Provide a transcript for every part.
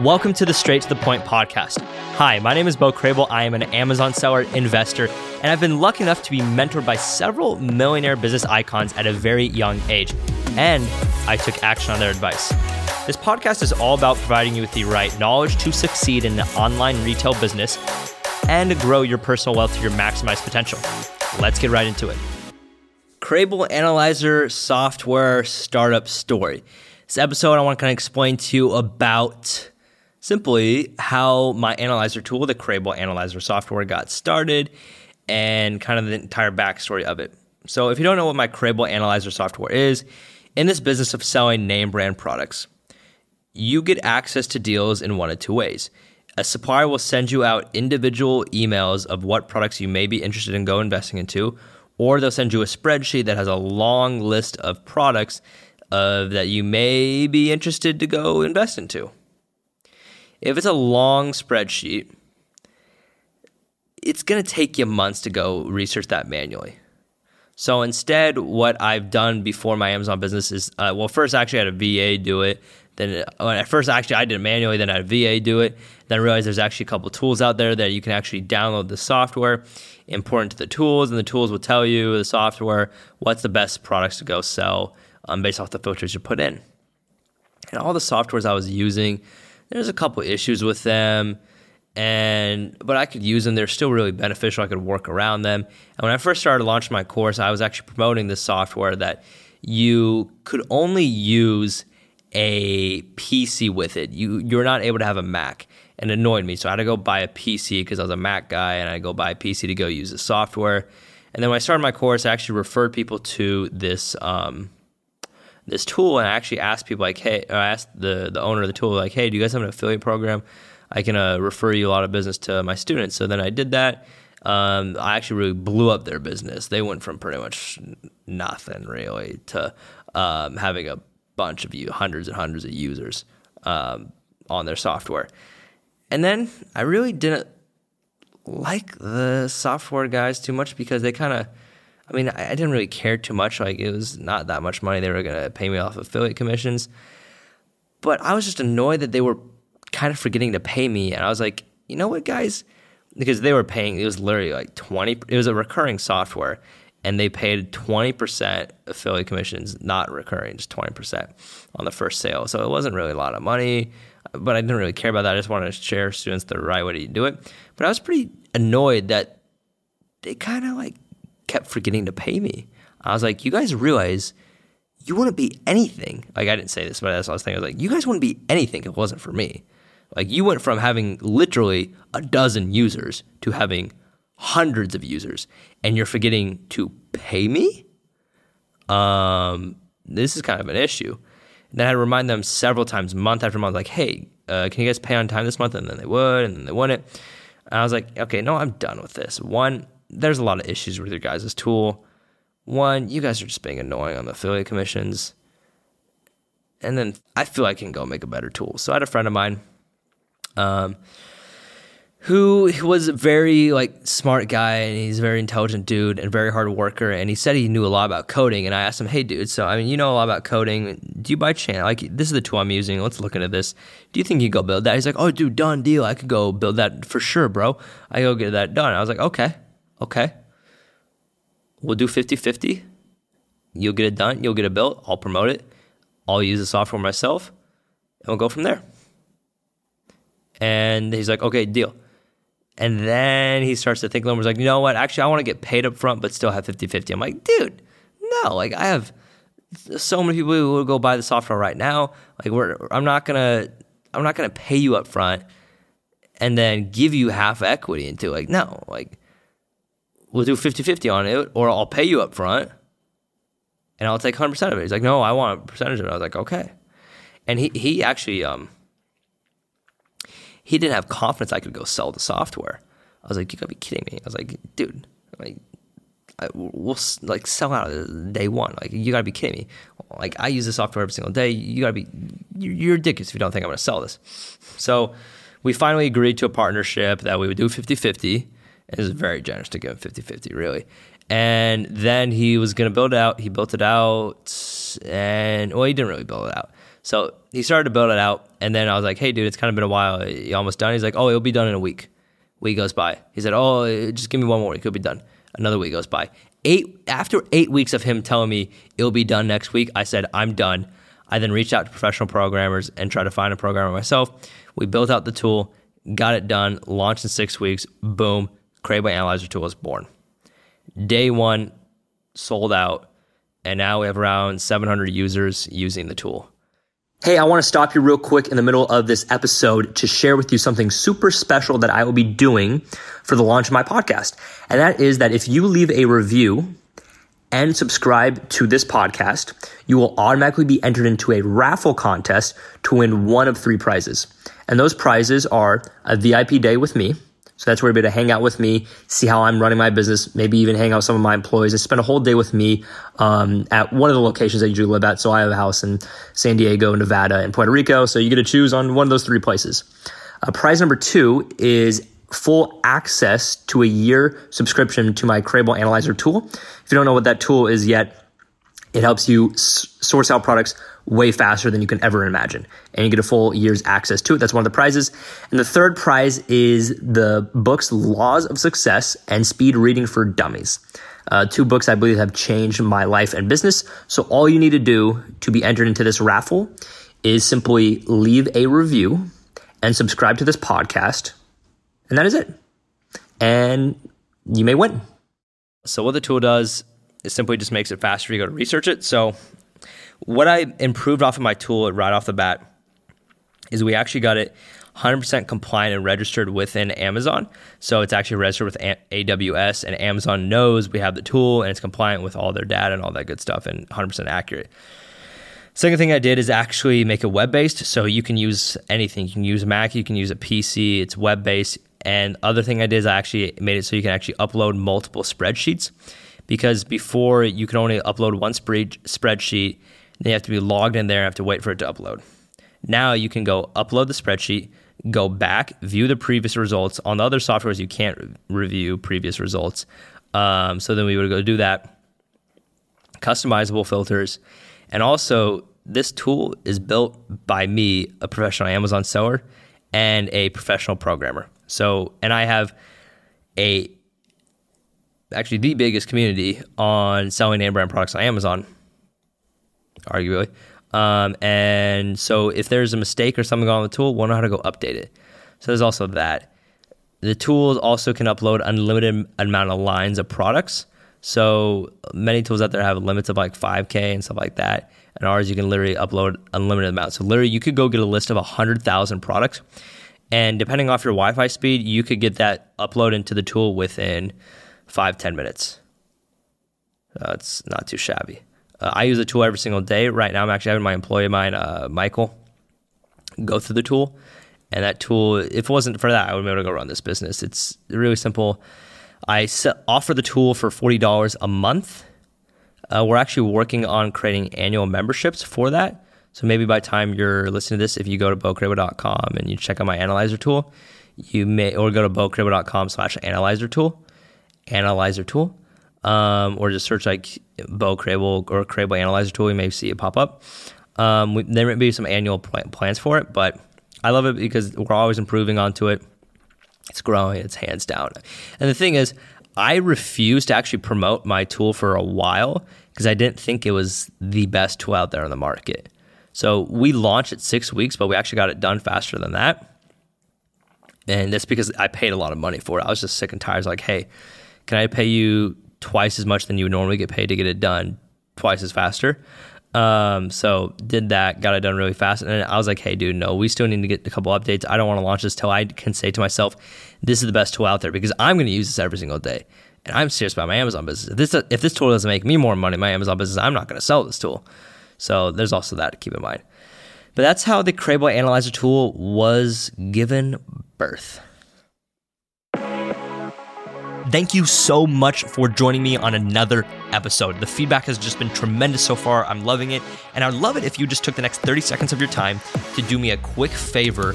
Welcome to the Straight to the Point podcast. Hi, my name is Beau Crabill. I am an Amazon seller, investor, and I've been lucky enough to be mentored by several millionaire business icons at a very young age, and I took action on their advice. This podcast is all about providing you with the right knowledge to succeed in an online retail business and grow your personal wealth to your maximized potential. Let's get right into it. Crabill Analyzer Software Startup Story. This episode, I want to kind of explain to you about simply how my analyzer tool, the Crabill Analyzer software, got started and kind of the entire backstory of it. So if you don't know what my Crabill Analyzer software is, in this business of selling name brand products, you get access to deals in one of two ways. A supplier will send you out individual emails of what products you may be interested in go investing into, or they'll send you a spreadsheet that has a long list of products that you may be interested to go invest into. If it's a long spreadsheet, it's going to take you months to go research that manually. So instead, what I've done before my Amazon business is, first I actually had a VA do it. Then at first, actually, I did it manually, then I had a VA do it. Then I realized there's actually a couple tools out there that you can actually download the software, import into the tools, and the tools will tell you, the software, what's the best products to go sell based off the filters you put in. And all the softwares I was using, there's a couple issues with them, but I could use them. They're still really beneficial. I could work around them. And when I first started launching my course, I was actually promoting this software that you could only use a PC with it. You're not able to have a Mac, and it annoyed me. So I had to go buy a PC because I was a Mac guy, and I go buy a PC to go use the software. And then when I started my course, I actually referred people to this tool, and I actually asked people like, hey, or I asked the owner of the tool like, hey, do you guys have an affiliate program? I can refer you a lot of business to my students. So then I did that. I actually really blew up their business. They went from pretty much nothing really to having a bunch of hundreds and hundreds of users on their software. And then I really didn't like the software guys too much because they kind of, I didn't really care too much. Like, it was not that much money they were going to pay me off affiliate commissions. But I was just annoyed that they were kind of forgetting to pay me. And I was like, you know what, guys? Because they were paying, it was literally like 20, it was a recurring software. And they paid 20% affiliate commissions, not recurring, just 20% on the first sale. So it wasn't really a lot of money, but I didn't really care about that. I just wanted to share students the right way to do it. But I was pretty annoyed that they kind of like kept forgetting to pay me. I was like, you guys realize you wouldn't be anything. Like, I didn't say this, but that's what I was thinking. I was like, you guys wouldn't be anything if it wasn't for me. Like, you went from having literally a dozen users to having hundreds of users, and you're forgetting to pay me? This is kind of an issue. And then I had to remind them several times, month after month, like, hey, can you guys pay on time this month? And then they would, and then they wouldn't. And I was like, okay, no, I'm done with this. One, there's a lot of issues with your guys' tool. One, you guys are just being annoying on the affiliate commissions. And then I feel I can go make a better tool. So I had a friend of mine who was a very like smart guy, and he's a very intelligent dude and very hard worker. And he said he knew a lot about coding. And I asked him, hey, dude, so you know a lot about coding. Do you by chance, like, this is the tool I'm using. Let's look into this. Do you think you go build that? He's like, oh, dude, done deal. I could go build that for sure, bro. I go get that done. I was like, okay, we'll do 50-50. You'll get it done. You'll get it built. I'll promote it. I'll use the software myself, and we'll go from there. And he's like, okay, deal. And then he starts to think, and was like, you know what? Actually, I want to get paid up front, but still have 50-50. I'm like, dude, no. Like, I have so many people who will go buy the software right now. Like, I'm not gonna pay you up front and then give you half equity into it. Like, no, like, we'll do 50-50 on it, or I'll pay you up front and I'll take 100% of it. He's like, no, I want a percentage of it. I was like, okay. And he actually, he didn't have confidence I could go sell the software. I was like, you gotta be kidding me. I was like, dude, like, we'll like sell out day one. Like, you gotta be kidding me. Like, I use the software every single day. You're ridiculous if you don't think I'm gonna sell this. So we finally agreed to a partnership that we would do 50-50. It was very generous to give him 50-50, really. And then he was going to build it out. He built it out, and, well, he didn't really build it out. So he started to build it out, and then I was like, hey, dude, it's kind of been a while. You almost done? He's like, oh, it'll be done in a week. Week goes by. He said, oh, just give me one more week. It'll be done. Another week goes by. After 8 weeks of him telling me it'll be done next week, I said, I'm done. I then reached out to professional programmers and tried to find a programmer myself. We built out the tool, got it done, launched in 6 weeks. Boom, Crabill Analyzer tool was born. Day one, sold out, and now we have around 700 users using the tool. Hey, I want to stop you real quick in the middle of this episode to share with you something super special that I will be doing for the launch of my podcast. And that is that if you leave a review and subscribe to this podcast, you will automatically be entered into a raffle contest to win one of three prizes. And those prizes are a VIP day with me. So that's where you'll be able to hang out with me, see how I'm running my business, maybe even hang out with some of my employees and spend a whole day with me at one of the locations I usually live at. So I have a house in San Diego, Nevada, and Puerto Rico. So you get to choose on one of those three places. Prize number two is full access to a year subscription to my Crabill Analyzer tool. If you don't know what that tool is yet, it helps you source out products way faster than you can ever imagine. And you get a full year's access to it. That's one of the prizes. And the third prize is the books Laws of Success and Speed Reading for Dummies. Two books I believe have changed my life and business. So all you need to do to be entered into this raffle is simply leave a review and subscribe to this podcast. And that is it. And you may win. So what the tool does is simply just makes it faster to go to research it. So what I improved off of my tool right off the bat is we actually got it 100% compliant and registered within Amazon. So it's actually registered with AWS, and Amazon knows we have the tool and it's compliant with all their data and all that good stuff and 100% accurate. Second thing I did is actually make it web-based. So you can use anything. You can use a Mac, you can use a PC, it's web-based. And other thing I did is I actually made it so you can actually upload multiple spreadsheets, because before you could only upload one spreadsheet, then you have to be logged in there and have to wait for it to upload. Now you can go upload the spreadsheet, go back, view the previous results. On the other softwares, you can't review previous results. So then we would go do that. Customizable filters. And also, this tool is built by me, a professional Amazon seller, and a professional programmer. So, and I have actually the biggest community on selling name brand products on Amazon, arguably. And so if there's a mistake or something on the tool, we'll know how to go update it. So there's also that. The tools also can upload unlimited amount of lines of products. So many tools out there have limits of like 5K and stuff like that. And ours, you can literally upload unlimited amounts. So literally you could go get a list of 100,000 products. And depending off your Wi-Fi speed, you could get that upload into the tool within 5-10 minutes. It's not too shabby. I use the tool every single day. Right now, I'm actually having my employee of mine, Michael, go through the tool. And that tool, if it wasn't for that, I wouldn't be able to go run this business. It's really simple. I offer the tool for $40 a month. We're actually working on creating annual memberships for that. So maybe by the time you're listening to this, if you go to BeauCrabill.com and you check out my analyzer tool, you may, or go to BeauCrabill.com/analyzer tool. Or just search like Beau Crabill or Crabill Analyzer tool, you may see it pop up. There may be some annual plans for it, but I love it because we're always improving onto it. It's growing, it's hands down. And the thing is, I refused to actually promote my tool for a while because I didn't think it was the best tool out there on the market. So we launched at 6 weeks, but we actually got it done faster than that. And that's because I paid a lot of money for it. I was just sick and tired. I was like, hey, can I pay you twice as much than you would normally get paid to get it done twice as faster? So did that, got it done really fast. And I was like, hey, dude, no, we still need to get a couple updates. I don't want to launch this till I can say to myself, this is the best tool out there, because I'm going to use this every single day. And I'm serious about my Amazon business. If this tool doesn't make me more money, my Amazon business, I'm not going to sell this tool. So there's also that to keep in mind. But that's how the Crabill Analyzer tool was given birth. Thank you so much for joining me on another episode. The feedback has just been tremendous so far. I'm loving it. And I'd love it if you just took the next 30 seconds of your time to do me a quick favor.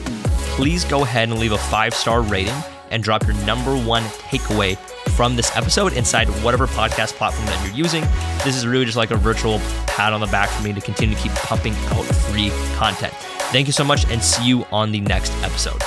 Please go ahead and leave a 5-star rating and drop your number one takeaway from this episode inside whatever podcast platform that you're using. This is really just like a virtual pat on the back for me to continue to keep pumping out free content. Thank you so much and see you on the next episode.